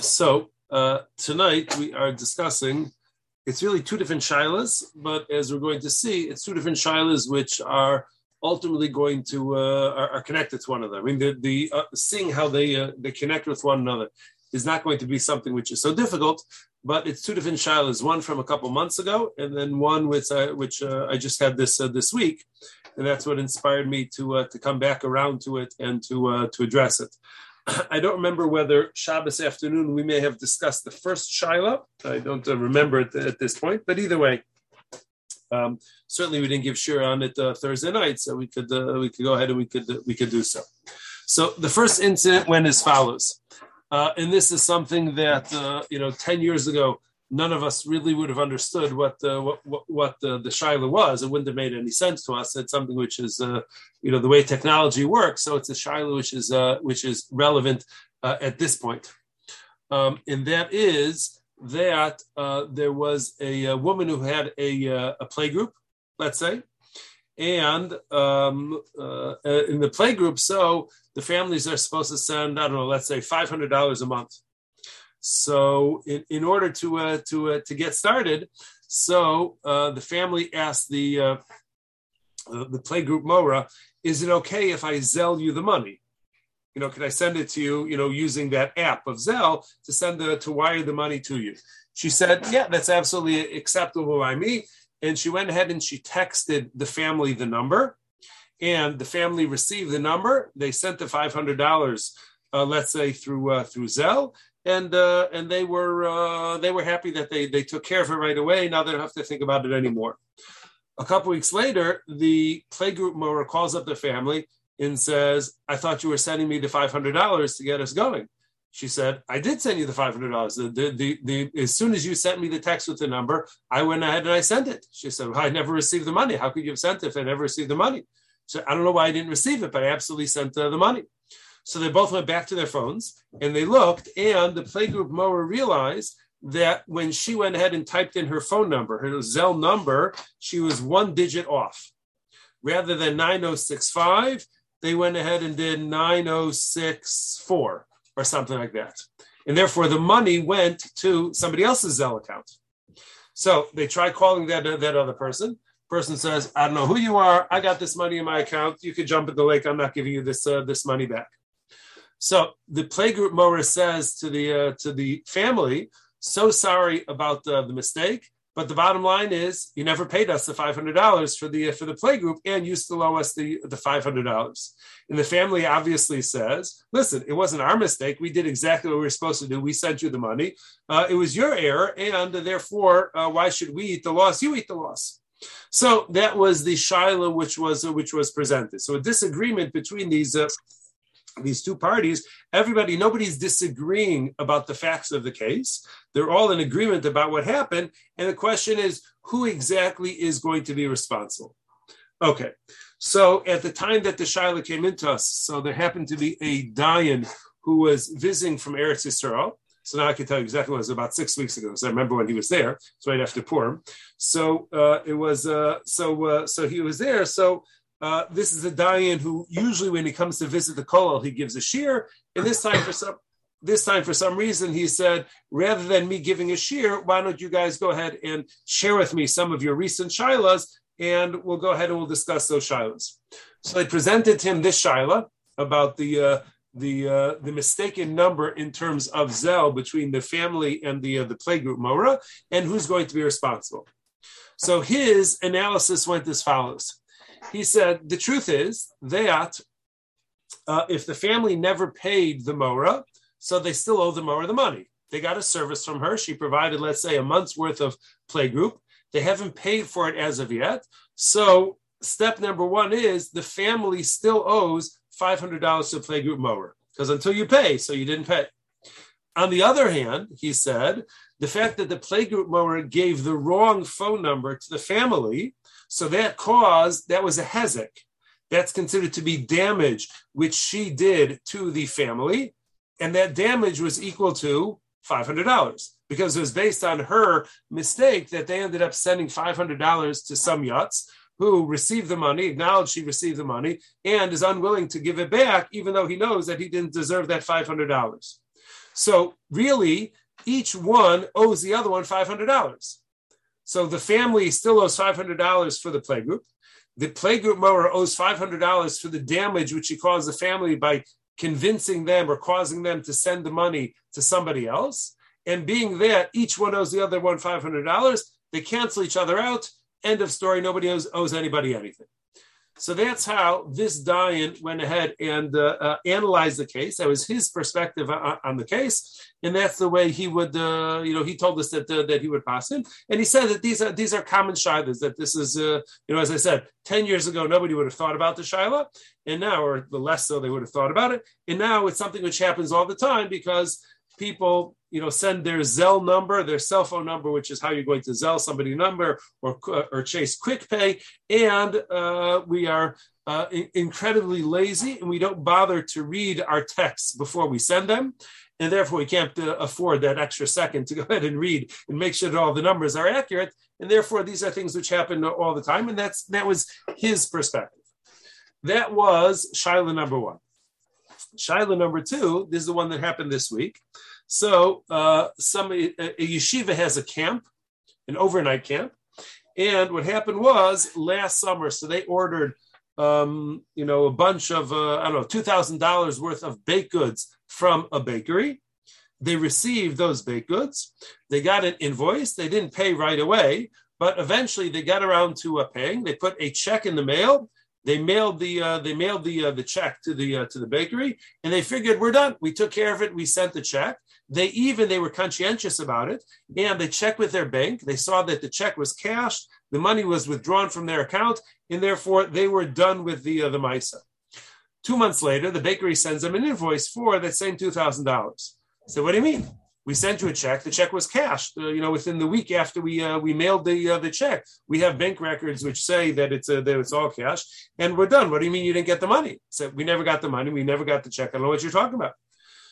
So tonight we are discussing, it's really two different shilas, but as we're going to see, it's two different shilas which are ultimately going to, are connected to one another. I mean, the seeing how they connect with one another is not going to be something which is so difficult, but it's two different shilas, one from a couple months ago, and then one which I just had this week, and that's what inspired me to come back around to it and to address it. I don't remember whether Shabbos afternoon we may have discussed the first Shiloh. I don't remember it at this point, but either way, certainly we didn't give shir on it Thursday night, so we could go ahead and we could do so. So the first incident went as follows, and this is something that 10 years ago none of us really would have understood what the Shiloh was. It wouldn't have made any sense to us. It's something which is the way technology works. So it's a Shiloh which is relevant at this point, and that is that there was a woman who had a playgroup, let's say, and in the playgroup, so the families are supposed to send, I don't know, let's say $500 a month. So in order to get started, so the family asked the playgroup Mora, is it okay if I Zelle you the money? Can I send it to you, using that app of Zelle to wire the money to you? She said, yeah, that's absolutely acceptable by me. And she went ahead and she texted the family the number, and the family received the number. They sent the $500, let's say through Zelle. And they were happy that they took care of it right away. Now they don't have to think about it anymore. A couple weeks later, the playgroup Mora calls up the family and says, I thought you were sending me the $500 to get us going. She said, I did send you the $500. As soon as you sent me the text with the number, I went ahead and I sent it. She said, well, I never received the money. How could you have sent it if I never received the money? So I don't know why I didn't receive it, but I absolutely sent the money. So they both went back to their phones and they looked, and the playgroup Mora realized that when she went ahead and typed in her phone number, her Zelle number, she was one digit off. Rather than 9065, they went ahead and did 9064 or something like that. And therefore, the money went to somebody else's Zelle account. So they try calling that other person. Person says, I don't know who you are. I got this money in my account. You could jump in the lake. I'm not giving you this money back. So the playgroup Mora says to the family, so sorry about the mistake, but the bottom line is, you never paid us the $500 for the playgroup, and you still owe us the $500. And the family obviously says, listen, it wasn't our mistake. We did exactly what we were supposed to do. We sent you the money. It was your error, and therefore, why should we eat the loss? You eat the loss. So that was the Shiloh which was presented. So a disagreement between these two parties. Nobody's disagreeing about the facts of the case. They're all in agreement about what happened. And the question is, who exactly is going to be responsible? Okay. So at the time that the Shiloh came into us, so there happened to be a Dayan who was visiting from Eretz Yisrael. So now I can tell you exactly what it was, about 6 weeks ago. So I remember when he was there. It's right after Purim. So it was, so he was there. So this is a Dayan who usually when he comes to visit the Kollel, he gives a shir. And this time for some reason, he said, rather than me giving a shir, why don't you guys go ahead and share with me some of your recent shilas, and we'll go ahead and we'll discuss those shilas. So they presented to him this shilah about the mistaken number in terms of Zelle between the family and the playgroup Mora, and who's going to be responsible. So his analysis went as follows. He said, the truth is that if the family never paid the Mora, so they still owe the Mora the money. They got a service from her. She provided, let's say, a month's worth of playgroup. They haven't paid for it as of yet. So step number one is the family still owes $500 to the playgroup Mora, because until you pay, so you didn't pay. On the other hand, he said, the fact that the playgroup Mora gave the wrong phone number to the family, so that was a hezek. That's considered to be damage, which she did to the family. And that damage was equal to $500, because it was based on her mistake that they ended up sending $500 to some yutz who received the money, acknowledged she received the money, and is unwilling to give it back, even though he knows that he didn't deserve that $500. So really, each one owes the other one $500. So the family still owes $500 for the playgroup. The playgroup mower owes $500 for the damage which he caused the family by convincing them or causing them to send the money to somebody else. And being that each one owes the other one $500, they cancel each other out. End of story. Nobody owes anybody anything. So that's how this Dayan went ahead and analyzed the case. That was his perspective on the case, and that's the way he would, he told us that he would pass in. And he said that these are common shilas. That this is, as I said, 10 years ago nobody would have thought about the shilah, and now, or the less so, they would have thought about it. And now it's something which happens all the time because people, send their Zelle number, their cell phone number, which is how you're going to Zelle somebody number or Chase QuickPay. And we are incredibly lazy and we don't bother to read our texts before we send them. And therefore we can't afford that extra second to go ahead and read and make sure that all the numbers are accurate. And therefore these are things which happen all the time. And that was his perspective. That was Shaila number one. Shaila number two, this is the one that happened this week. So a yeshiva has a camp, an overnight camp. And what happened was last summer, so they ordered, a bunch of, $2,000 worth of baked goods from a bakery. They received those baked goods. They got an invoice. They didn't pay right away, but eventually they got around to paying. They put a check in the mail. They mailed the check to the bakery, and they figured we're done. We took care of it. We sent the check. They were conscientious about it, and they checked with their bank. They saw that the check was cashed, the money was withdrawn from their account, and therefore they were done with the Maisa. 2 months later, the bakery sends them an invoice for that same $2,000. So what do you mean? We sent you a check. The check was cashed, within the week after we mailed the check. We have bank records which say that it's all cash, and we're done. What do you mean you didn't get the money? So we never got the money. We never got the check. I don't know what you're talking about.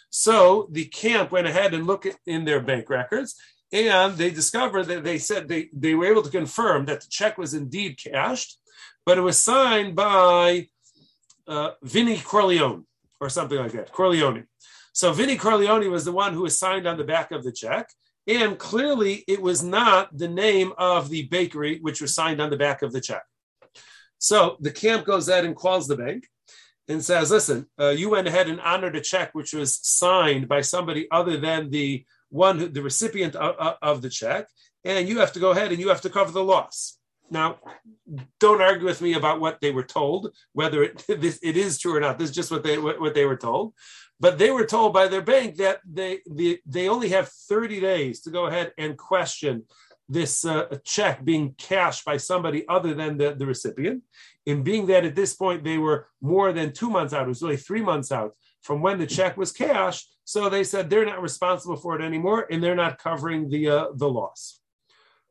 So the camp went ahead and looked in their bank records, and they discovered that they said they were able to confirm that the check was indeed cashed, but it was signed by Vinny Corleone or something like that, Corleone. So Vinny Corleone was the one who was signed on the back of the check. And clearly it was not the name of the bakery, which was signed on the back of the check. So the camp goes out and calls the bank and says, listen, you went ahead and honored a check, which was signed by somebody other than the recipient of the check. And you have to go ahead and you have to cover the loss. Now, don't argue with me about what they were told, whether it is true or not. This is just what they were told. But they were told by their bank that they only have 30 days to go ahead and question this check being cashed by somebody other than the recipient. And being that at this point, they were more than 2 months out, it was really 3 months out from when the check was cashed. So they said they're not responsible for it anymore, and they're not covering the loss.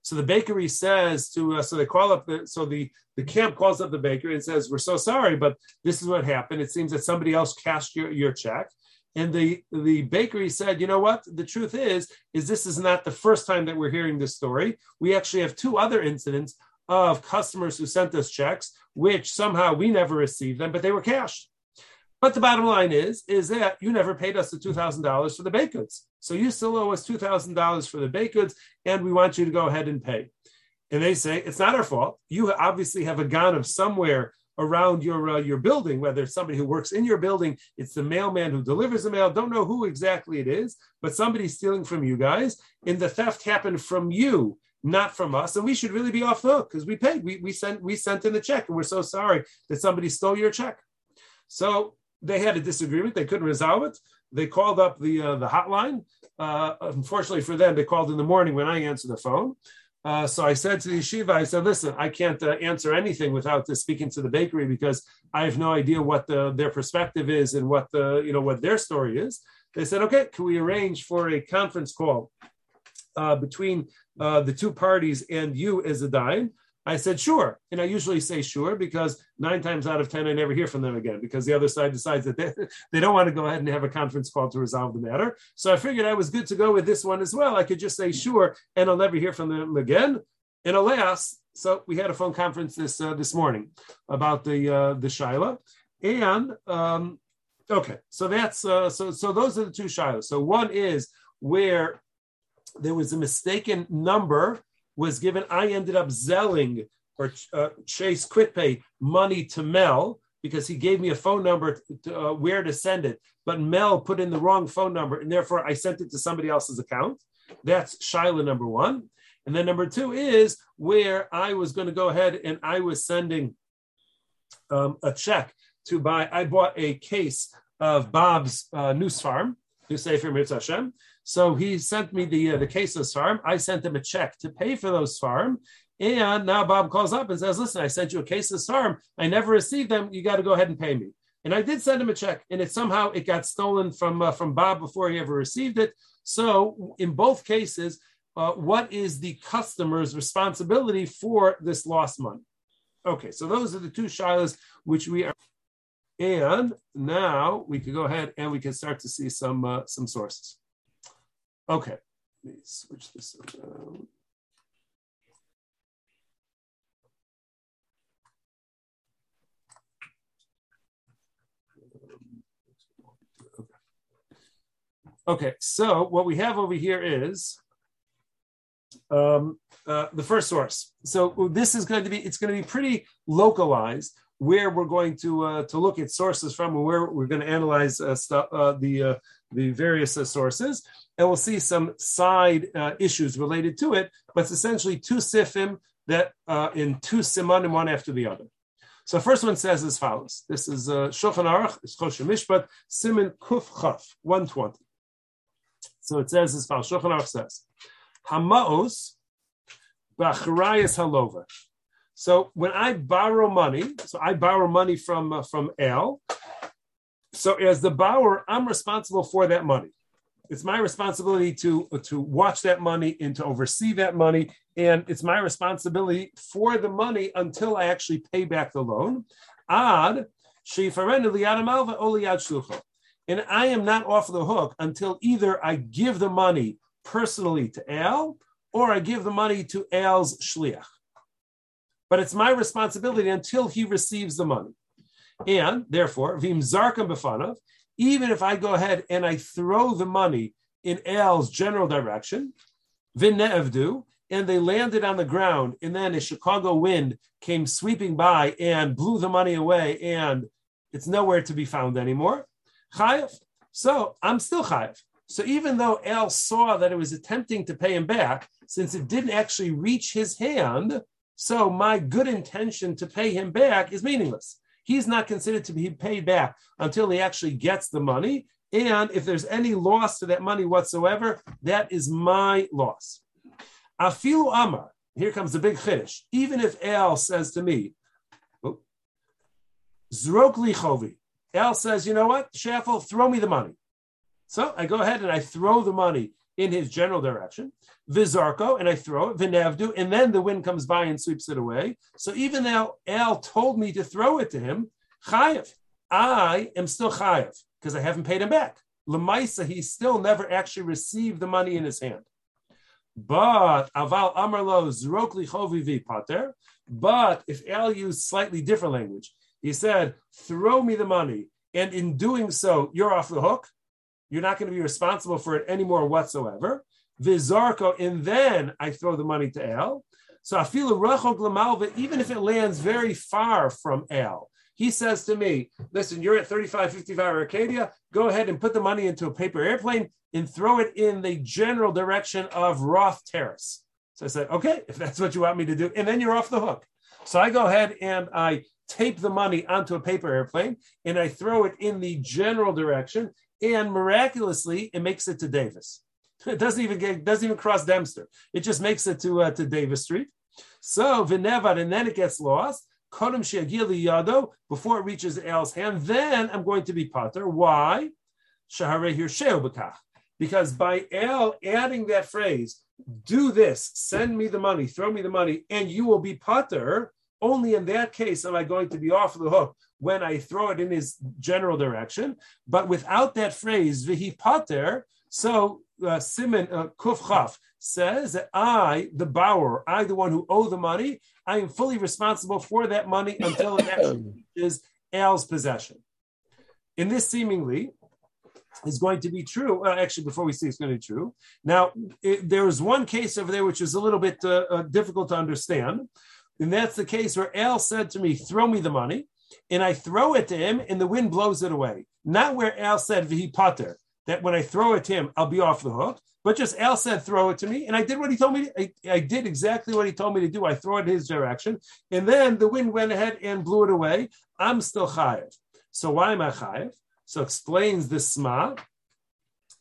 So the bakery says the camp calls up the bakery and says, we're so sorry, but this is what happened. It seems that somebody else cashed your check. And the bakery said, you know what? The truth is this is not the first time that we're hearing this story. We actually have two other incidents of customers who sent us checks, which somehow we never received them, but they were cashed. But the bottom line is that you never paid us the $2,000 for the baked goods. So you still owe us $2,000 for the baked goods, and we want you to go ahead and pay. And they say, it's not our fault. You obviously have a ganav somewhere around your building, whether it's somebody who works in your building, it's the mailman who delivers the mail, don't know who exactly it is, but somebody's stealing from you guys, and the theft happened from you, not from us, and we should really be off the hook because we paid. We sent in the check, and we're so sorry that somebody stole your check. So they had a disagreement. They couldn't resolve it. They called up the hotline. Unfortunately for them, they called in the morning when I answered the phone. So I said to the yeshiva, listen, I can't answer anything without speaking to the bakery because I have no idea what their perspective is and what what their story is. They said, okay, can we arrange for a conference call between the two parties and you as a dayan? I said, sure. And I usually say sure because 9 times out of 10, I never hear from them again because the other side decides that they don't want to go ahead and have a conference call to resolve the matter. So I figured I was good to go with this one as well. I could just say sure, and I'll never hear from them again. And alas, so we had a phone conference this morning about the Shaila. And Okay, so that's so those are the two shilas. So one is where there was a mistaken number was given. I ended up selling or Chase QuickPay money to Mel because he gave me a phone number to where to send it, but Mel put in the wrong phone number, and therefore I sent it to somebody else's account. That's shilah number one. And then number two is where I was going to go ahead and I was sending a check to buy. I bought a case of Bob's new Sfarm, new Sefer Mitzvah Hashem. So he sent me the case of Sfarm. I sent him a check to pay for those Sfarm. And now Bob calls up and says, listen, I sent you a case of Sfarm. I never received them. You got to go ahead and pay me. And I did send him a check. And it somehow it got stolen from Bob before he ever received it. So in both cases, what is the customer's responsibility for this lost money? Okay, so those are the two shilas which we are. And now we can go ahead and we can start to see some sources. Okay, let me switch this around. Okay, so what we have over here is the first source. So this is going to be, it's going to be pretty localized where we're going to look at sources from, and where we're going to analyze the various sources. And we'll see some side issues related to it, but it's essentially two sifim that in two simanim, one after the other. So first one says as follows. This is Shulchan Aruch, it's Choshen Mishpat, Siman Kuf Chaf, 120. So it says as follows, Shulchan Aruch says, Hamaos b'achrayas halova. So when I borrow money, from Al. So as the borrower, I'm responsible for that money. It's my responsibility to watch that money and to oversee that money. And it's my responsibility for the money until I actually pay back the loan. Ad she'ifaren liyad hamalva o liyad shlucho. And I am not off the hook until either I give the money personally to Al, or I give the money to Al's shliach. But it's my responsibility until he receives the money. And therefore, v'im zarkam b'fanav, even if I go ahead and I throw the money in Al's general direction, v'ne'evdu, and they landed on the ground, and then a Chicago wind came sweeping by and blew the money away, and it's nowhere to be found anymore, chayav. So I'm still chayav. So even though Al saw that it was attempting to pay him back, since it didn't actually reach his hand, so my good intention to pay him back is meaningless. He's not considered to be paid back until he actually gets the money. And if there's any loss to that money whatsoever, that is my loss. Afilu Amar, here comes the big chiddush. Even if Al says to me, Zrok li chovi, Al says, you know what, Shaffel, throw me the money. So I go ahead and I throw the money in his general direction, vizarko, and I throw it, vinavdu, and then the wind comes by and sweeps it away. So even though Al told me to throw it to him, chayev, I am still chayev, because I haven't paid him back. Lemaisa, he still never actually received the money in his hand. But aval amarlo zrok lichovi vi pater. But if Al used slightly different language, he said, throw me the money, and in doing so, you're off the hook. You're not going to be responsible for it anymore whatsoever. Vizarko, and then I throw the money to Al. So afilu rachok l'malva, even if it lands very far from Al, he says to me, listen, you're at 3555 Arcadia, go ahead and put the money into a paper airplane and throw it in the general direction of Roth Terrace. So I said, okay, if that's what you want me to do, and then you're off the hook. So I go ahead and I tape the money onto a paper airplane and I throw it in the general direction. And miraculously, it makes it to Davis. It doesn't even cross Dempster. It just makes it to Davis Street. So v'nevad, and then it gets lost. Kodem she'agil liyado, before it reaches Al's hand. Then I'm going to be pater. Why? Shaharei hirsheu b'kach, because by Al adding that phrase, do this, send me the money, throw me the money, and you will be pater. Only in that case am I going to be off the hook when I throw it in his general direction. But without that phrase, vihi pater, so Siman Kuf Chaf says that I, the borrower, I, the one who owe the money, I am fully responsible for that money until it actually is Al's possession. And this seemingly is going to be true. Actually, before we see it's going to be true. Now, there was one case over there which is a little bit difficult to understand. And that's the case where El said to me, throw me the money. And I throw it to him and the wind blows it away. Not where El said, Vihi Pater, that when I throw it to him, I'll be off the hook. But just El said, throw it to me. And I did what he told me. I did exactly what he told me to do. I throw it in his direction. And then the wind went ahead and blew it away. I'm still chayev. So why am I chayev? So explains the Sma,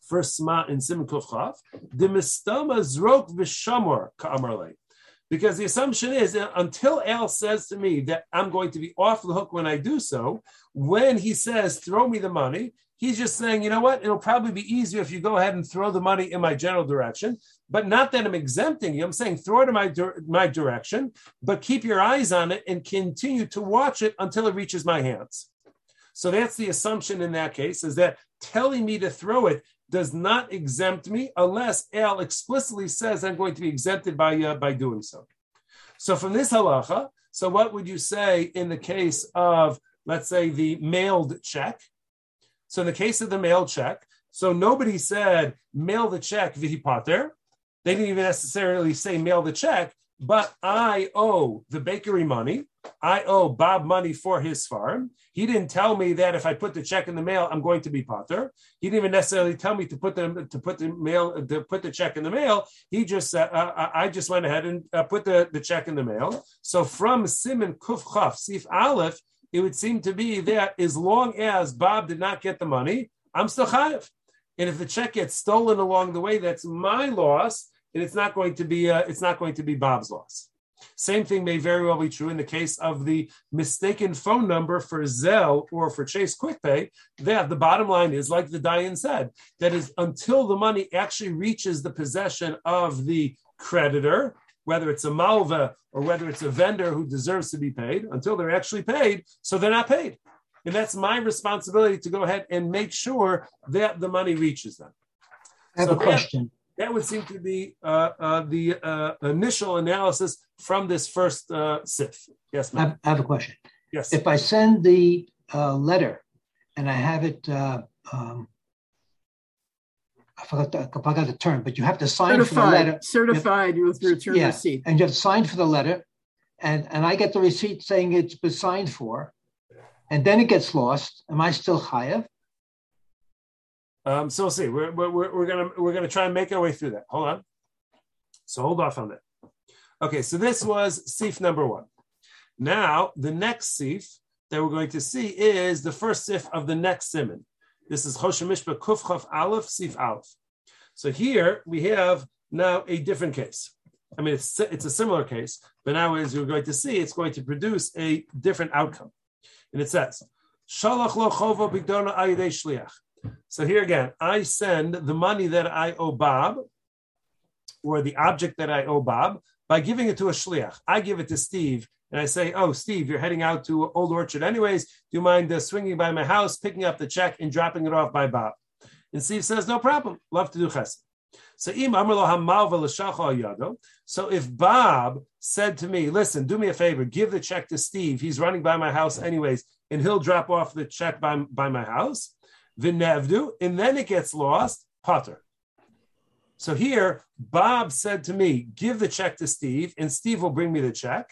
first Sma in Siman Kuf Chaf, the Mistama Zrok Vishamor Ka'amarle. Because the assumption is that until El says to me that I'm going to be off the hook when I do so, when he says, throw me the money, he's just saying, you know what, it'll probably be easier if you go ahead and throw the money in my general direction, but not that I'm exempting you. I'm saying throw it in my direction, but keep your eyes on it and continue to watch it until it reaches my hands. So that's the assumption in that case, is that telling me to throw it does not exempt me unless El explicitly says I'm going to be exempted by doing so. So from this halacha, so what would you say in the case of, let's say, the mailed check? So in the case of the mailed check, so nobody said mail the check vihi pater. They didn't even necessarily say mail the check, but I owe the bakery money. I owe Bob money for his farm. He didn't tell me that if I put the check in the mail, I'm going to be pater. He didn't even necessarily tell me to put the check in the mail. He just I just went ahead and put the check in the mail. So from Siman Kuf Chaf Sif Aleph, it would seem to be that as long as Bob did not get the money, I'm still chayav. And if the check gets stolen along the way, that's my loss, and it's not going to be Bob's loss. Same thing may very well be true in the case of the mistaken phone number for Zelle or for Chase QuickPay, that the bottom line is, like the Dayan said, that is until the money actually reaches the possession of the creditor, whether it's a malva or whether it's a vendor who deserves to be paid, until they're actually paid, so they're not paid. And that's my responsibility to go ahead and make sure that the money reaches them. I have a question. That would seem to be the initial analysis from this first sif. Yes, ma'am. I have a question. Yes. If I send the letter and I have it, I forgot the term, but you have to sign for the letter. Certified with your return receipt. And you have to sign for the letter, and I get the receipt saying it's been signed for, and then it gets lost. Am I still chayav? So we'll see. We're gonna try and make our way through that. Hold on. So hold off on that. Okay. So this was sif number one. Now the next sif that we're going to see is the first sif of the next siman. This is Choshen Mishpat Kuf Chaf Aleph Sif Aleph. So here we have now a different case. I mean, it's a similar case, but now as you're going to see, it's going to produce a different outcome. And it says Shalach Lo Chova Bigdona Ayidei Shliach. So here again, I send the money that I owe Bob, or the object that I owe Bob, by giving it to a shliach. I give it to Steve, and I say, oh, Steve, you're heading out to Old Orchard anyways. Do you mind swinging by my house, picking up the check, and dropping it off by Bob? And Steve says, no problem. Love to do chesed. So if Bob said to me, listen, do me a favor, give the check to Steve. He's running by my house anyways, and he'll drop off the check by my house. Vinevdu, and then it gets lost, pater. So here, Bob said to me, give the check to Steve, and Steve will bring me the check.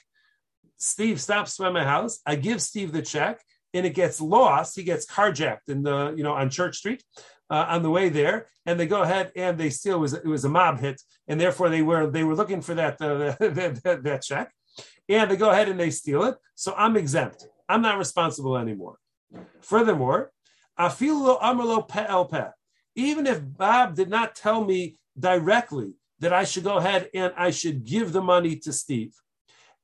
Steve stops by my house. I give Steve the check, and it gets lost. He gets carjacked on Church Street on the way there, and they go ahead and they steal. It was a mob hit, and therefore they were looking for that check, and they go ahead and they steal it. So I'm exempt. I'm not responsible anymore. Furthermore, even if Bob did not tell me directly that I should go ahead and I should give the money to Steve,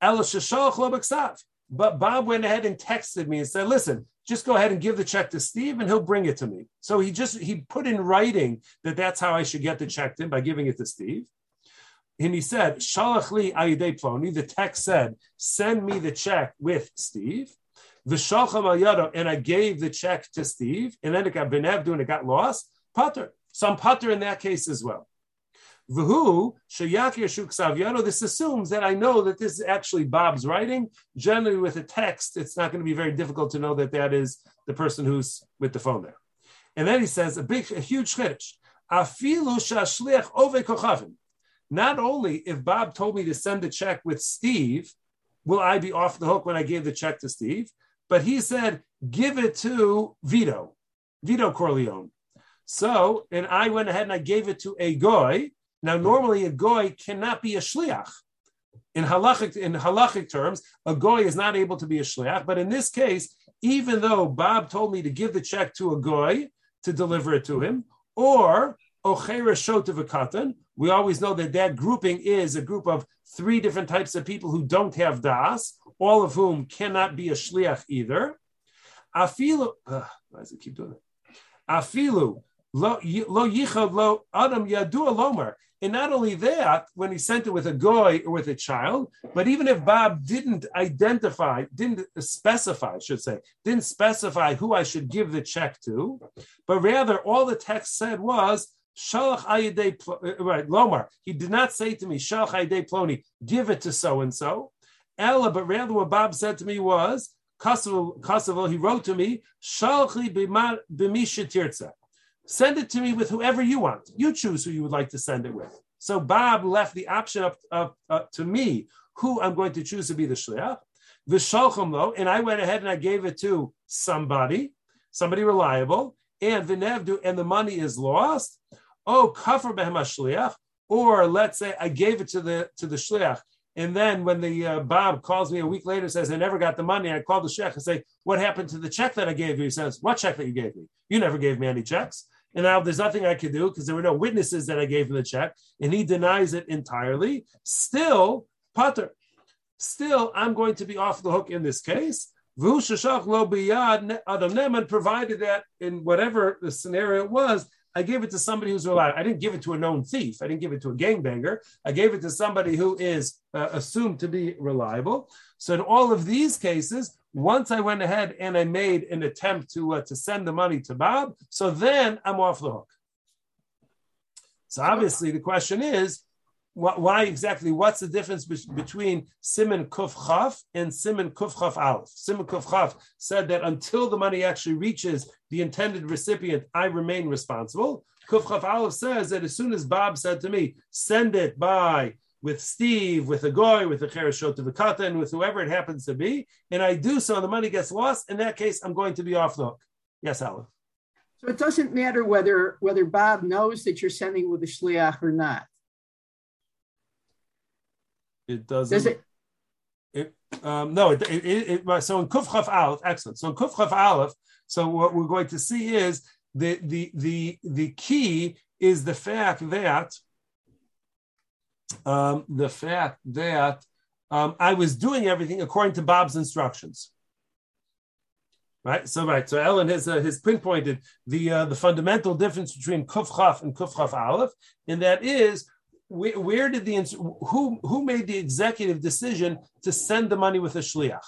but Bob went ahead and texted me and said, listen, just go ahead and give the check to Steve and he'll bring it to me. So he put in writing that that's how I should get the check in, by giving it to Steve. And he said, the text said, send me the check with Steve. And I gave the check to Steve, and then it got lost, pater. So I'm pater in that case as well. V'hu sheyat yeshu ksav yado. This assumes that I know that this is actually Bob's writing. Generally, with a text, it's not going to be very difficult to know that that is the person who's with the phone there. And then he says a huge chiddush. Afilu shashliach ove kochavim. Not only if Bob told me to send the check with Steve, will I be off the hook when I gave the check to Steve, but he said give it to Vito Corleone. So, and I went ahead and I gave it to a goy. Now, normally a goy cannot be a shliach. In halachic terms, a goy is not able to be a shliach. But in this case, even though Bob told me to give the check to a goy to deliver it to him, or ochera shotav katan, we always know that that grouping is a group of three different types of people who don't have das, all of whom cannot be a shliach either. Afilu, why does it keep doing it? Afilu. And not only that, when he sent it with a goy or with a child, but even if Bob didn't specify who I should give the check to, but rather all the text said was shalach ayidei lomar. He did not say to me shalach ayidei ploni, give it to so and so. Ella, but rather what Bob said to me was he wrote to me shalchi b'mishetirza. Send it to me with whoever you want. You choose who you would like to send it with. So Bob left the option up to me who I'm going to choose to be the shliach. V'sholcham lo, and I went ahead and I gave it to somebody reliable. And v'nevdu, and the money is lost. Oh, kafar behem hashliach. Or let's say I gave it to the shliach, and then when the Bob calls me a week later, says I never got the money, I call the shliach and say, "What happened to the check that I gave you?" He says, "What check that you gave me? You never gave me any checks." And now there's nothing I could do because there were no witnesses that I gave him the check, and he denies it entirely. Still, pater. Still, I'm going to be off the hook in this case. Provided that in whatever the scenario was, I gave it to somebody who's reliable. I didn't give it to a known thief. I didn't give it to a gangbanger. I gave it to somebody who is assumed to be reliable. So in all of these cases, once I went ahead and I made an attempt to send the money to Bob, so then I'm off the hook. So obviously the question is, why exactly? What's the difference between Siman Kuf Chaf and Siman Kuf Chaf Aleph? Siman Kuf Chaf said that until the money actually reaches the intended recipient, I remain responsible. Kuf Chaf Aleph says that as soon as Bob said to me, send it by with Steve, with a goy, with a chereshot to the katan, and with whoever it happens to be, and I do so, the money gets lost. In that case, I'm going to be off the hook. Yes, Aleph. So it doesn't matter whether Bob knows that you're sending with a shliach or not. It doesn't. Does it? So in Kuf Chaf Aleph, excellent. So in Kuf Chaf Aleph, so what we're going to see is the key is the fact that I was doing everything according to Bob's instructions. So Ellen has pinpointed the fundamental difference between Kuf Chaf and Kuf Chaf Aleph, and that is. Where did who made the executive decision to send the money with a shliach?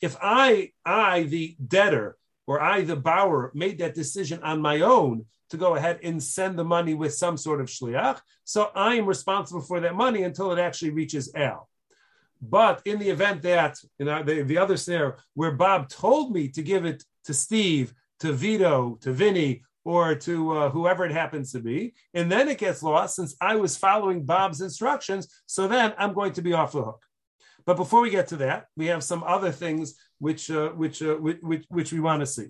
If I the debtor or I the borrower made that decision on my own to go ahead and send the money with some sort of shliach, so I am responsible for that money until it actually reaches Al. But in the event that the other scenario where Bob told me to give it to Steve, to Vito, to Vinny, or to whoever it happens to be, and then it gets lost since I was following Bob's instructions, so then I'm going to be off the hook. But before we get to that, we have some other things which we want to see.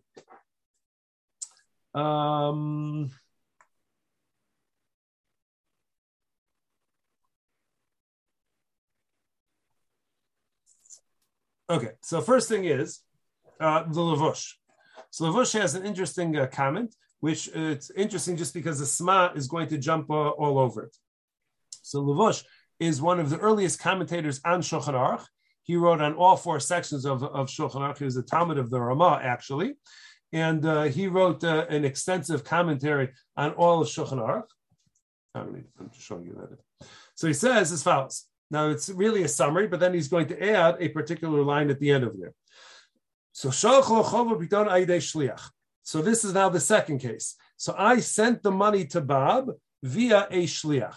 Okay, so first thing is the Levush. So Levush has an interesting comment, which it's interesting just because the Sma is going to jump all over it. So Levush is one of the earliest commentators on Shulchan Aruch. He wrote on all four sections of Shulchan Aruch. He was a Talmud of the Ramah, actually. And he wrote an extensive commentary on all of Shulchan Aruch. I'm just showing you that. So he says as follows. Now, it's really a summary, but then he's going to add a particular line at the end of there. So shalach lo chova bidon ayidei shliach. So this is now the second case. So I sent the money to Bob via a shliach.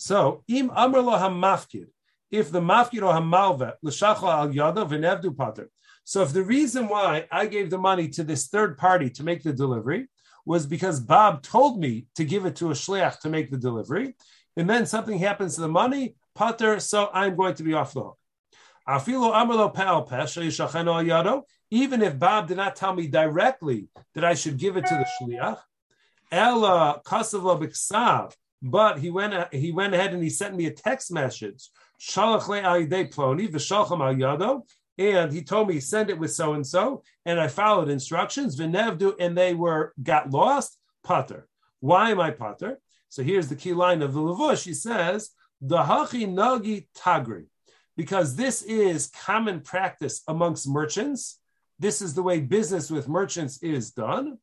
So, im amr lo hamafkid, if the mafkid or hamalve l'shachla al yada v'nevdu pater. So, if the reason why I gave the money to this third party to make the delivery was because Bob told me to give it to a shliach to make the delivery, and then something happens to the money, pater, so I'm going to be off the hook. Afilo amr lo pe'al pesha yishachenu al yado. Even if Bob did not tell me directly that I should give it to the shliach, ella kasav lo b'ksav, but he went ahead and he sent me a text message, shalach le al yedei ploni v'shalcham al yado, and he told me send it with so and so, and I followed instructions, v'nevdu, and they got lost. Pater. Why am I pater? So here's the key line of the Levush. He says dahachi nagi tagri, because this is common practice amongst merchants. This is the way business with merchants is done.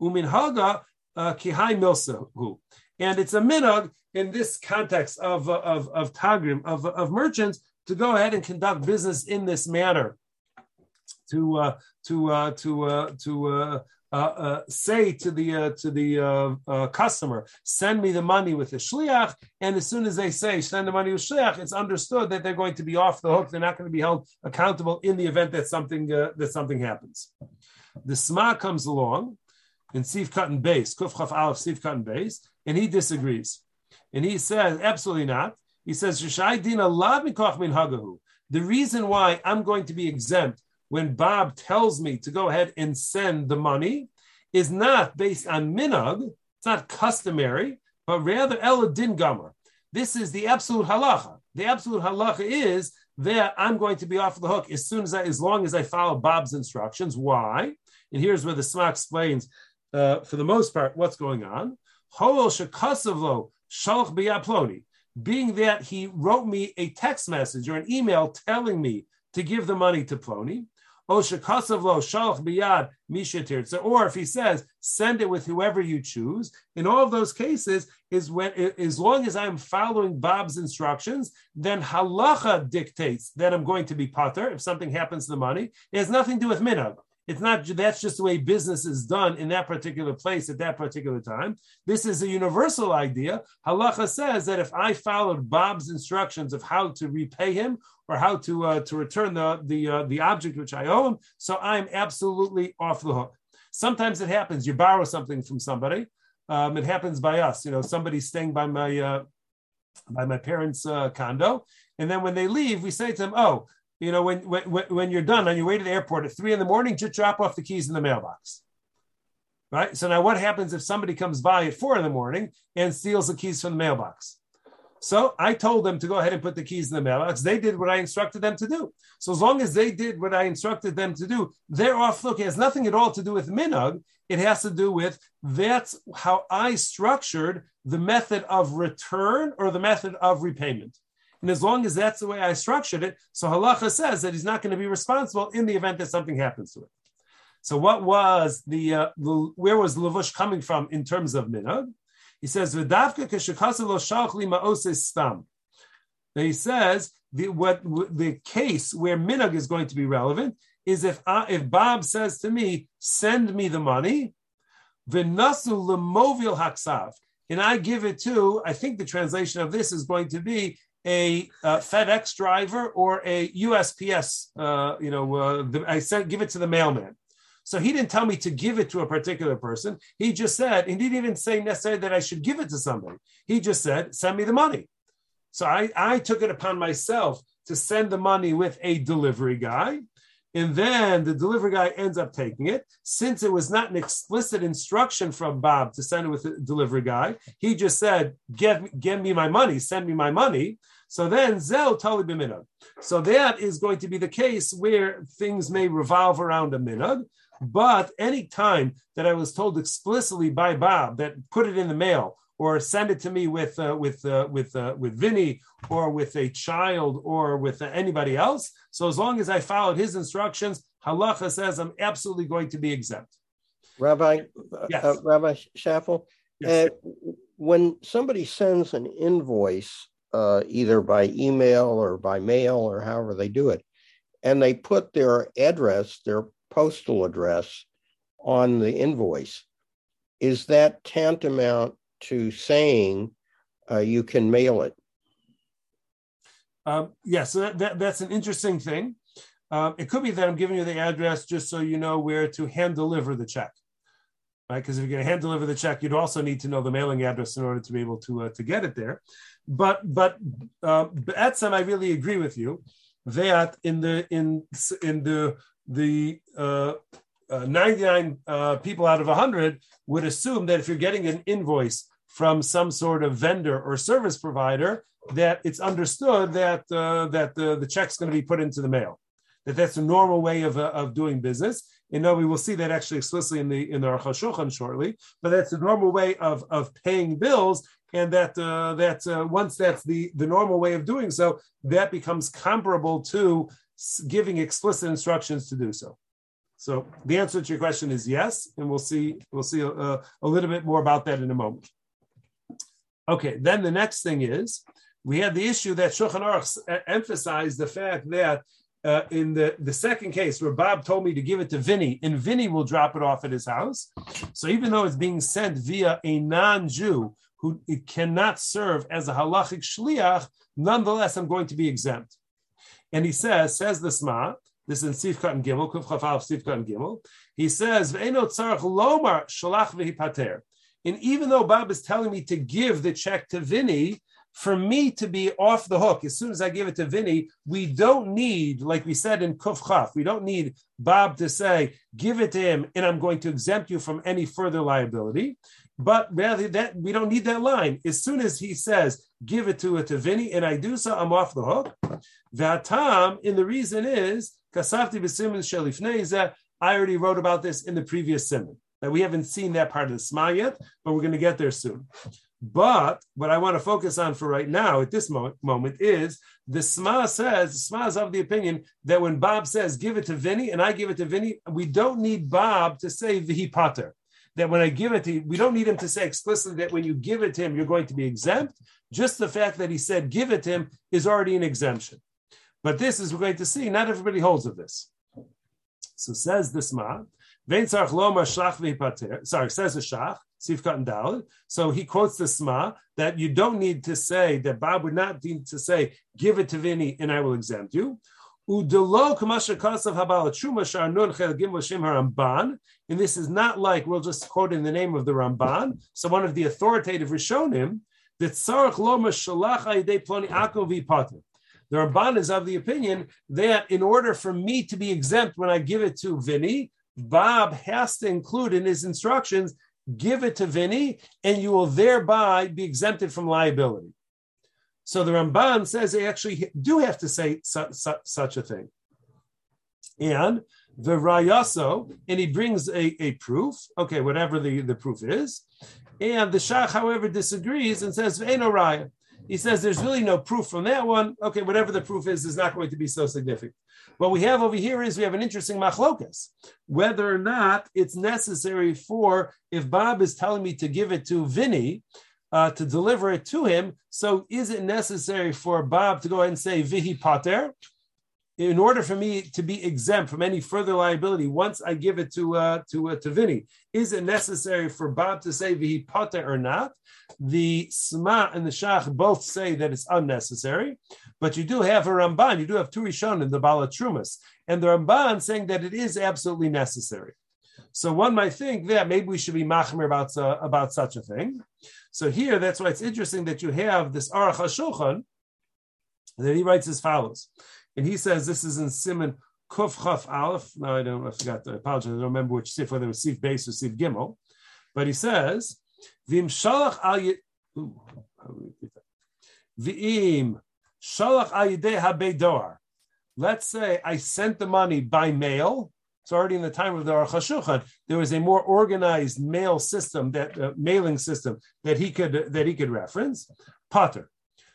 Uminhaga kihai milsahu. And it's a minhag in this context of tagrim, of merchants, to go ahead and conduct business in this manner, to say to the customer, send me the money with the shliach, and as soon as they say send the money with shliach, it's understood that they're going to be off the hook. They're not going to be held accountable in the event that something happens. The Sma comes along in Sif Cut and Base, Kuf Chaf Aleph Sif Cut and Base, and he disagrees, and he says absolutely not. He says the reason why I'm going to be exempt when Bob tells me to go ahead and send the money is not based on minhag, it's not customary, but rather ela din gamer. This is the absolute halacha. The absolute halacha is that I'm going to be off the hook as long as I follow Bob's instructions. Why? And here's where the Sma explains, for the most part, what's going on. Being that he wrote me a text message or an email telling me to give the money to Ploni, or if he says, send it with whoever you choose, in all of those cases, as long as I'm following Bob's instructions, then halacha dictates that I'm going to be pater if something happens to the money. It has nothing to do with minhag. It's not, that's just the way business is done in that particular place at that particular time. This is a universal idea. Halacha says that if I followed Bob's instructions of how to repay him or how to return the object which I owe him, so I'm absolutely off the hook. Sometimes it happens. You borrow something from somebody. It happens by us. You know, somebody's staying by my parents' condo, and then when they leave, we say to them, "Oh, you know, when you're done on your way to the airport at 3 a.m, just drop off the keys in the mailbox." Right? So now what happens if somebody comes by at 4 a.m. and steals the keys from the mailbox? So I told them to go ahead and put the keys in the mailbox. They did what I instructed them to do. So as long as they did what I instructed them to do, they're off look. It has nothing at all to do with minhag. It has to do with that's how I structured the method of return or the method of repayment. And as long as that's the way I structured it, so halacha says that he's not going to be responsible in the event that something happens to it. So what was where was Levush coming from in terms of minhag? He says, the case where minhag is going to be relevant is if Bob says to me, send me the money, and I give it to, I think the translation of this is going to be a FedEx driver or a USPS, give it to the mailman. So he didn't tell me to give it to a particular person. He just said, and he didn't even say necessarily that I should give it to somebody. He just said, send me the money. So I took it upon myself to send the money with a delivery guy. And then the delivery guy ends up taking it. Since it was not an explicit instruction from Bob to send it with the delivery guy, he just said, get me my money, send me my money. So then, Zelle tali b'minhag. So that is going to be the case where things may revolve around a minhag. But any time that I was told explicitly by Bob that put it in the mail or send it to me with Vinny or with a child or with anybody else. So as long as I followed his instructions, halacha says I'm absolutely going to be exempt. Rabbi Schaffel, yes. When somebody sends an invoice, either by email or by mail or however they do it, and they put their address, their postal address on the invoice, is that tantamount to saying you can mail it. So that's an interesting thing. It could be that I'm giving you the address just so you know where to hand deliver the check, right? Because if you're going to hand deliver the check, you'd also need to know the mailing address in order to be able to get it there. But at some, I really agree with you that in the 99 people out of 100 would assume that if you're getting an invoice from some sort of vendor or service provider, that it's understood that that the check's going to be put into the mail. That's a normal way of doing business. And now we will see that actually explicitly in the Aruch Hashulchan shortly. But that's a normal way of paying bills, and that once that's the normal way of doing so, that becomes comparable to giving explicit instructions to do so. So the answer to your question is yes, and we'll see a little bit more about that in a moment. Okay, then the next thing is we had the issue that Shulchan Aruch emphasized the fact that in the second case where Bob told me to give it to Vinny, and Vinny will drop it off at his house. So even though it's being sent via a non-Jew who it cannot serve as a halachic shliach, nonetheless, I'm going to be exempt. And he says the Sma, this is in Sif Katan Gimel, Kuf Chaf Aleph Sif Katan Gimel, he says, Ve'eno tzarich lomar shalach v'hipater. And even though Bob is telling me to give the check to Vinny, for me to be off the hook, as soon as I give it to Vinny, we don't need, like we said in Kuf Chaf, we don't need Bob to say, give it to him, and I'm going to exempt you from any further liability. But rather that we don't need that line. As soon as he says, give it to Vinny, and I do so, I'm off the hook. Vatam, and the reason is, Kasafti b'simin shelifnei, I already wrote about this in the previous siman. Now, we haven't seen that part of the Sma yet, but we're going to get there soon. But what I want to focus on for right now at this moment is the Sma is of the opinion that when Bob says, give it to Vinny and I give it to Vinny, we don't need Bob to say v'hi pater. That when I give it to you, we don't need him to say explicitly that when you give it to him, you're going to be exempt. Just the fact that he said, give it to him is already an exemption. But this is, we're going to see, not everybody holds of this. So says the Sma, says the Shach, Sifkat and Daled. So he quotes the Sma that you don't need to say, that Bob would not need to say, give it to Vinny and I will exempt you. And this is not like, we'll just quote in the name of the Ramban. So one of the authoritative Rishonim, that the Ramban is of the opinion that in order for me to be exempt when I give it to Vinny, Bob has to include in his instructions, give it to Vinny, and you will thereby be exempted from liability. So the Ramban says they actually do have to say such a thing. And the Rayaso, and he brings a proof, okay, whatever the proof is. And the Shach, however, disagrees and says, ain't no Raya. He says there's really no proof from that one. Okay, whatever the proof is not going to be so significant. What we have over here is we have an interesting machlokas, whether or not it's necessary for, if Bob is telling me to give it to Vinny, to deliver it to him, so is it necessary for Bob to go ahead and say vihi pater in order for me to be exempt from any further liability once I give it to Vinny? Is it necessary for Bob to say vihi pater or not? The Sma and the Shach both say that it's unnecessary, but you do have a Ramban, you do have two Rishonim, the Balatrumas, and the Ramban saying that it is absolutely necessary. So one might think that maybe we should be machmer about such a thing. So here, that's why it's interesting that you have this Aruch HaShulchan that he writes as follows. And he says, this is in Siman Kuf Chaf Aleph. Now, I apologize, I don't remember which sif, whether it was sif base or sif gimel. But he says, V'im shalach al yedei habei doar. Let's say I sent the money by mail. So already in the time of the Aruch HaShulchan, there was a more organized mail system, that mailing system that he could reference. Pater.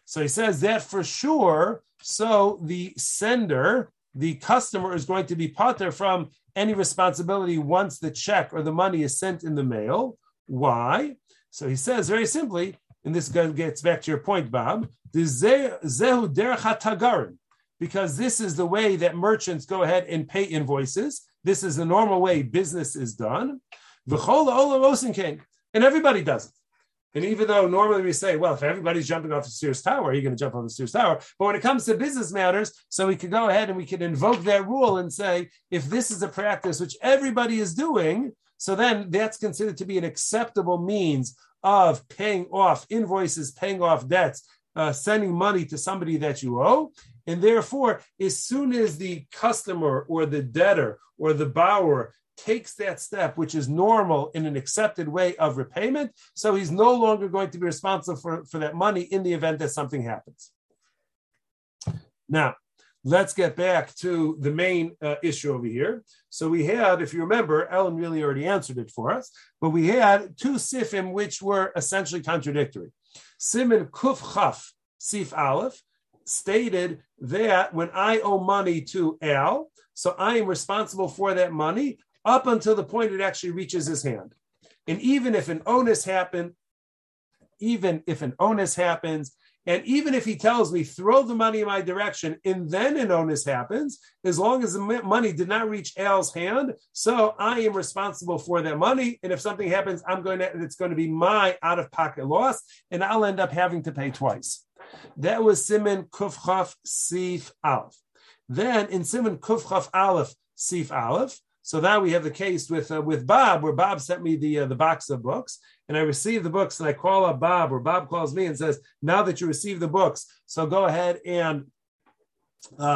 So he says that for sure. So the sender, the customer, is going to be pater from any responsibility once the check or the money is sent in the mail. Why? So he says very simply, and this gets back to your point, Bob. Zehu derech hatagarim, because this is the way that merchants go ahead and pay invoices. This is the normal way business is done. And everybody does it. And even though normally we say, well, if everybody's jumping off the Sears Tower, you're going to jump off the Sears Tower. But when it comes to business matters, so we can go ahead and we can invoke that rule and say, if this is a practice which everybody is doing, so then that's considered to be an acceptable means of paying off invoices, paying off debts, sending money to somebody that you owe. And therefore, as soon as the customer or the debtor or the borrower takes that step, which is normal in an accepted way of repayment, so he's no longer going to be responsible for that money in the event that something happens. Now, let's get back to the main issue over here. So we had, if you remember, Ellen really already answered it for us, but we had two sifim which were essentially contradictory. Siman Kuf Chaf Sif Aleph stated that when I owe money to Al, so I am responsible for that money up until the point it actually reaches his hand. And even if an onus happens, and even if he tells me, throw the money in my direction, and then an onus happens, as long as the money did not reach Al's hand, so I am responsible for that money. And if something happens, it's going to be my out-of-pocket loss, and I'll end up having to pay twice. That was Siman Kuf Chaf Sif Aleph. Then in Siman Kuf Chaf Aleph Sif Aleph, so now we have the case with Bob, where Bob sent me the box of books, and I receive the books, and I call up Bob, or Bob calls me and says, now that you receive the books, so go ahead and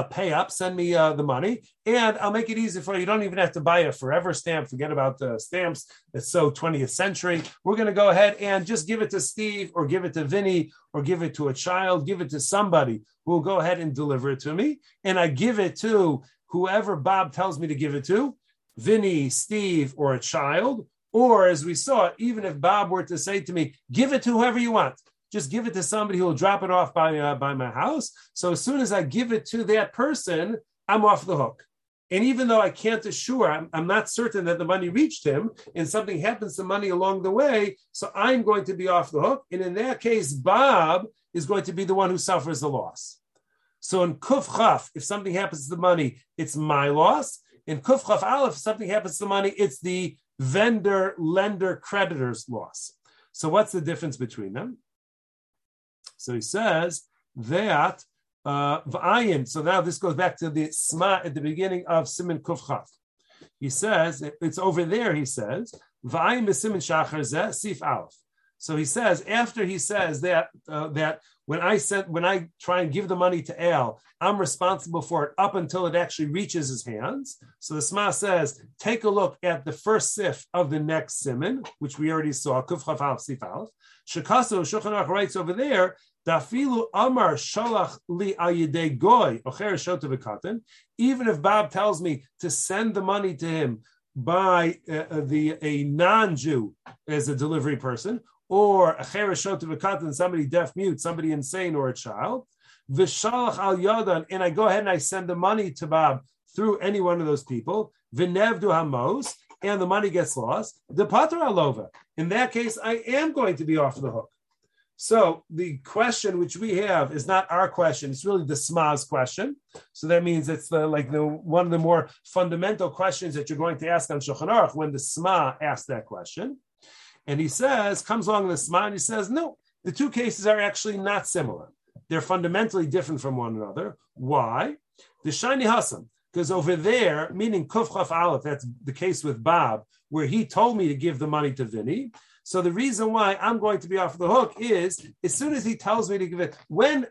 pay up, send me the money, and I'll make it easy for you. You don't even have to buy a forever stamp. Forget about the stamps. It's so 20th century. We're going to go ahead and just give it to Steve, or give it to Vinny, or give it to a child, give it to somebody who will go ahead and deliver it to me, and I give it to whoever Bob tells me to give it to, Vinny, Steve, or a child, or as we saw, even if Bob were to say to me, give it to whoever you want, just give it to somebody who will drop it off by my house. So as soon as I give it to that person, I'm off the hook. And even though I can't assure, I'm not certain that the money reached him, and something happens to money along the way, so I'm going to be off the hook. And in that case, Bob is going to be the one who suffers the loss. So in Kuf Chaf, if something happens to the money, it's my loss. In Kuf Chaf Aleph, if something happens to the money, it's the vendor, lender, creditor's loss. So what's the difference between them? So he says that V'ayin. So now this goes back to the Sma at the beginning of Siman Kuf Chaf. He says, it's over there, he says, V'ayin b'simin shachar zeh sif aleph. So he says, after he says that when I try and give the money to Al, I'm responsible for it up until it actually reaches his hands. So the Sma says, take a look at the first sif of the next siman, which we already saw, Kuf Chaf Aleph Sif Aleph. Shekaso, Shulchan Aruch writes over there, Dafilu Amar Shalach Li Ayidei Goy, Ocher Shotu V'Katan. Even if Bob tells me to send the money to him by a non-Jew as a delivery person, or a chereshot of a katan, somebody deaf, mute, somebody insane, or a child, v'shalach al yadan, and I go ahead and I send the money to Bob through any one of those people, v'nevdu hamos, and the money gets lost, the pater alova. In that case, I am going to be off the hook. So the question which we have is not our question, it's really the Sma's question. So that means it's one of the more fundamental questions that you're going to ask on Shulchan Aruch when the Sma asks that question. And he says, comes along the Sma, and he says, no, the two cases are actually not similar. They're fundamentally different from one another. Why? The Shiny Hassam, because over there, meaning Kuf Chaf Aleph, that's the case with Bob, where he told me to give the money to Vinny. So the reason why I'm going to be off the hook is, as soon as he tells me to give it, when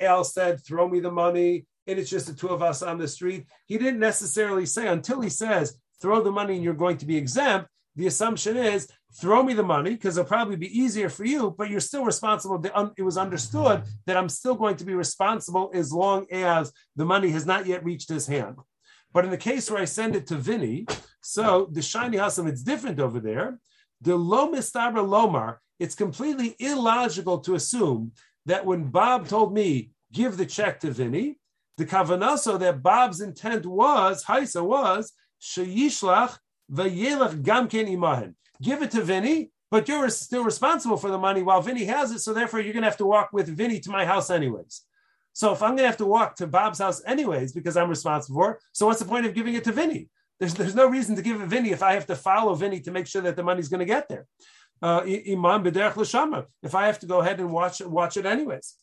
Al said, throw me the money, and it's just the two of us on the street, he didn't necessarily say, until he says, throw the money and you're going to be exempt, the assumption is, throw me the money, because it'll probably be easier for you, but you're still responsible. It was understood that I'm still going to be responsible as long as the money has not yet reached his hand. But in the case where I send it to Vinny, so the Shiny Hassam, it's different over there. The Lo Mistabra Lomar, it's completely illogical to assume that when Bob told me, give the check to Vinny, the Kavanaso, that Bob's intent was, Haisa was, Sheyishlach Vayelach Gamken Imahen. Give it to Vinny, but you're still responsible for the money while Vinny has it, so therefore you're going to have to walk with Vinny to my house anyways. So if I'm going to have to walk to Bob's house anyways because I'm responsible for it, so what's the point of giving it to Vinny? There's no reason to give it to Vinny if I have to follow Vinny to make sure that the money's going to get there. iman b'derech l'shama if I have to go ahead and watch it anyways.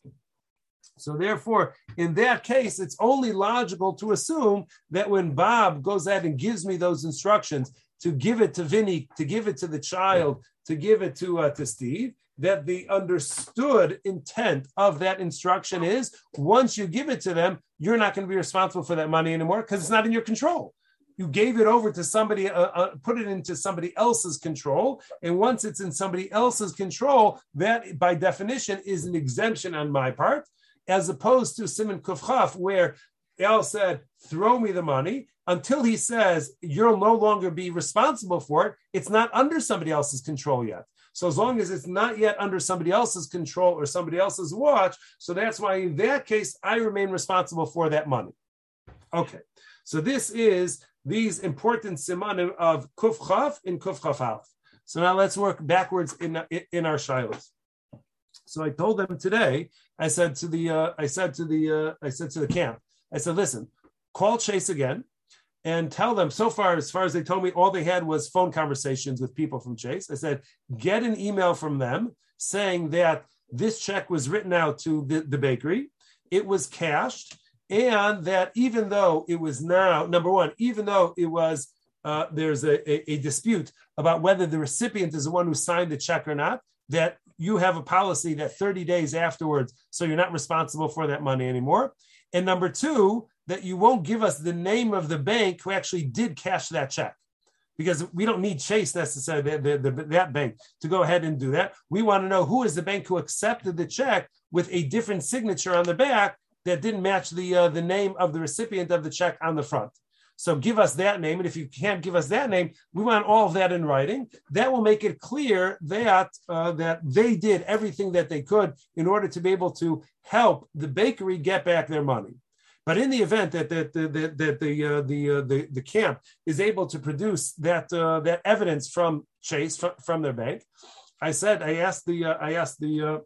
So therefore, in that case, it's only logical to assume that when Bob goes out and gives me those instructions to give it to Vinny, to give it to the child, to give it to Steve, that the understood intent of that instruction is once you give it to them, you're not going to be responsible for that money anymore because it's not in your control. You gave it over to somebody, put it into somebody else's control. And once it's in somebody else's control, that by definition is an exemption on my part, as opposed to Siman Kuf Chaf, where El said, throw me the money until he says, you'll no longer be responsible for it. It's not under somebody else's control yet. So as long as it's not yet under somebody else's control or somebody else's watch, so that's why in that case, I remain responsible for that money. Okay, so this is these important simanim of Kuf Chaf and Kuf Chaf Aleph. So now let's work backwards in our shilos. So I told them today, I said to the camp, I said, listen, call Chase again and tell them, so far as they told me, all they had was phone conversations with people from Chase. I said, get an email from them saying that this check was written out to the bakery, it was cashed, and that even though it was now, number one, even though it was, there's a dispute about whether the recipient is the one who signed the check or not, that you have a policy that 30 days afterwards, so you're not responsible for that money anymore. And number two, that you won't give us the name of the bank who actually did cash that check, because we don't need Chase necessarily, that bank, to go ahead and do that. We want to know who is the bank who accepted the check with a different signature on the back that didn't match the name of the recipient of the check on the front. So give us that name, and if you can't give us that name, we want all of that in writing. That will make it clear that that they did everything that they could in order to be able to help the bakery get back their money. But in the event that the camp is able to produce that evidence from Chase from their bank, I asked the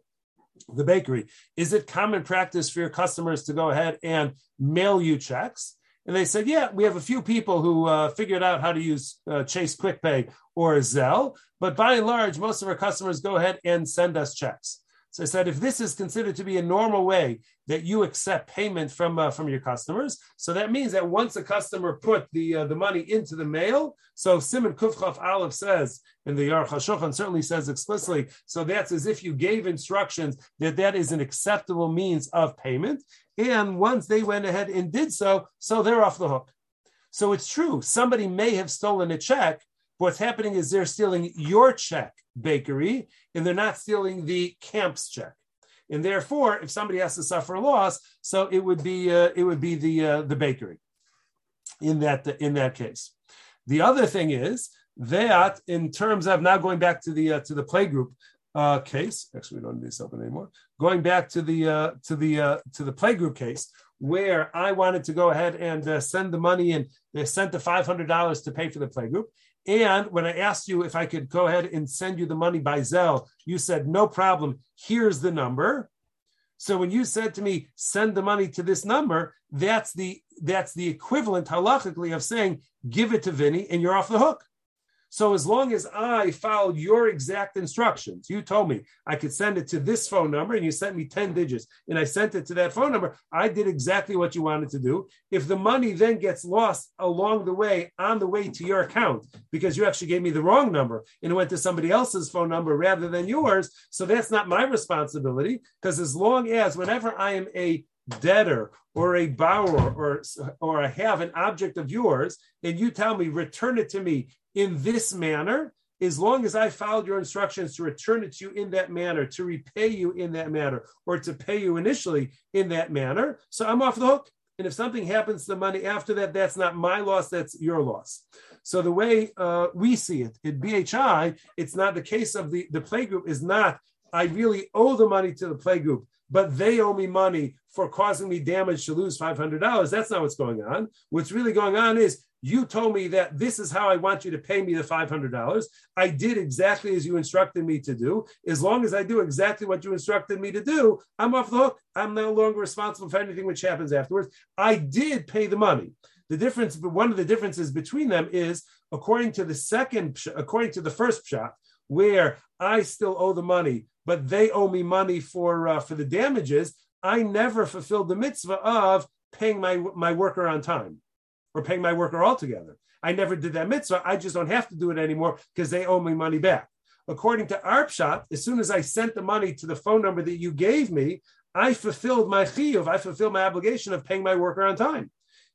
bakery, is it common practice for your customers to go ahead and mail you checks? And they said, yeah, we have a few people who figured out how to use Chase QuickPay or Zelle, but by and large, most of our customers go ahead and send us checks. So I said, if this is considered to be a normal way that you accept payment from your customers, so that means that once a customer put the money into the mail, so Siman Kuf Chaf Aleph says, and the Aruch Hashulchan certainly says explicitly, so that's as if you gave instructions that is an acceptable means of payment. And once they went ahead and did so, so they're off the hook. So it's true, somebody may have stolen a check. What's happening is they're stealing your check, bakery, and they're not stealing the camp's check. And therefore, if somebody has to suffer a loss, so it would be the bakery in that case. The other thing is that in terms of now going back to the playgroup case, actually we don't need this open anymore. Going back to the playgroup case, where I wanted to go ahead and send the money in, they sent the $500 to pay for the playgroup. And when I asked you if I could go ahead and send you the money by Zelle, you said, no problem, here's the number. So when you said to me, send the money to this number, that's the equivalent halachically of saying, give it to Vinny and you're off the hook. So as long as I followed your exact instructions, you told me I could send it to this phone number and you sent me 10 digits and I sent it to that phone number, I did exactly what you wanted to do. If the money then gets lost along the way, on the way to your account, because you actually gave me the wrong number and it went to somebody else's phone number rather than yours, so that's not my responsibility, because as long as whenever I am a debtor or a borrower or I have an object of yours and you tell me, return it to me in this manner, as long as I followed your instructions to return it to you in that manner, to repay you in that manner, or to pay you initially in that manner, so I'm off the hook. And if something happens to the money after that, that's not my loss, that's your loss. So the way we see it, at BHI, it's not the case of the playgroup is not, I really owe the money to the playgroup, but they owe me money for causing me damage to lose $500. That's not what's going on. What's really going on is, you told me that this is how I want you to pay me the $500. I did exactly as you instructed me to do. As long as I do exactly what you instructed me to do, I'm off the hook. I'm no longer responsible for anything which happens afterwards. I did pay the money. The difference, one of the differences between them is, according to the first pshat, where I still owe the money, but they owe me money for the damages, I never fulfilled the mitzvah of paying my worker on time or paying my worker altogether. I never did that mitzvah. I just don't have to do it anymore because they owe me money back. According to Arpshat, as soon as I sent the money to the phone number that you gave me, I fulfilled my chiyuv. I fulfilled my obligation of paying my worker on time.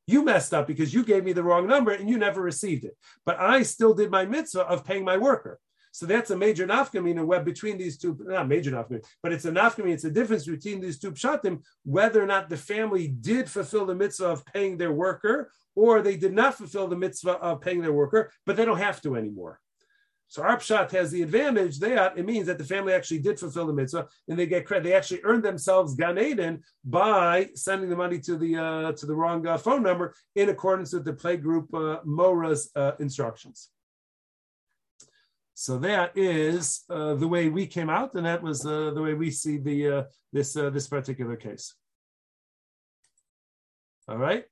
You messed up because you gave me the wrong number and you never received it. But I still did my mitzvah of paying my worker. So that's a major nafkamina web between these two, not major nafkamina, but it's a nafkamina, it's a difference between these two pshatim, whether or not the family did fulfill the mitzvah of paying their worker or they did not fulfill the mitzvah of paying their worker, but they don't have to anymore. So our pshat has the advantage that it means that the family actually did fulfill the mitzvah and they get credit. They actually earned themselves Gan Eden by sending the money to the wrong phone number in accordance with the playgroup Mora's instructions. So that is the way we came out, and that was the way we see this particular case. All right.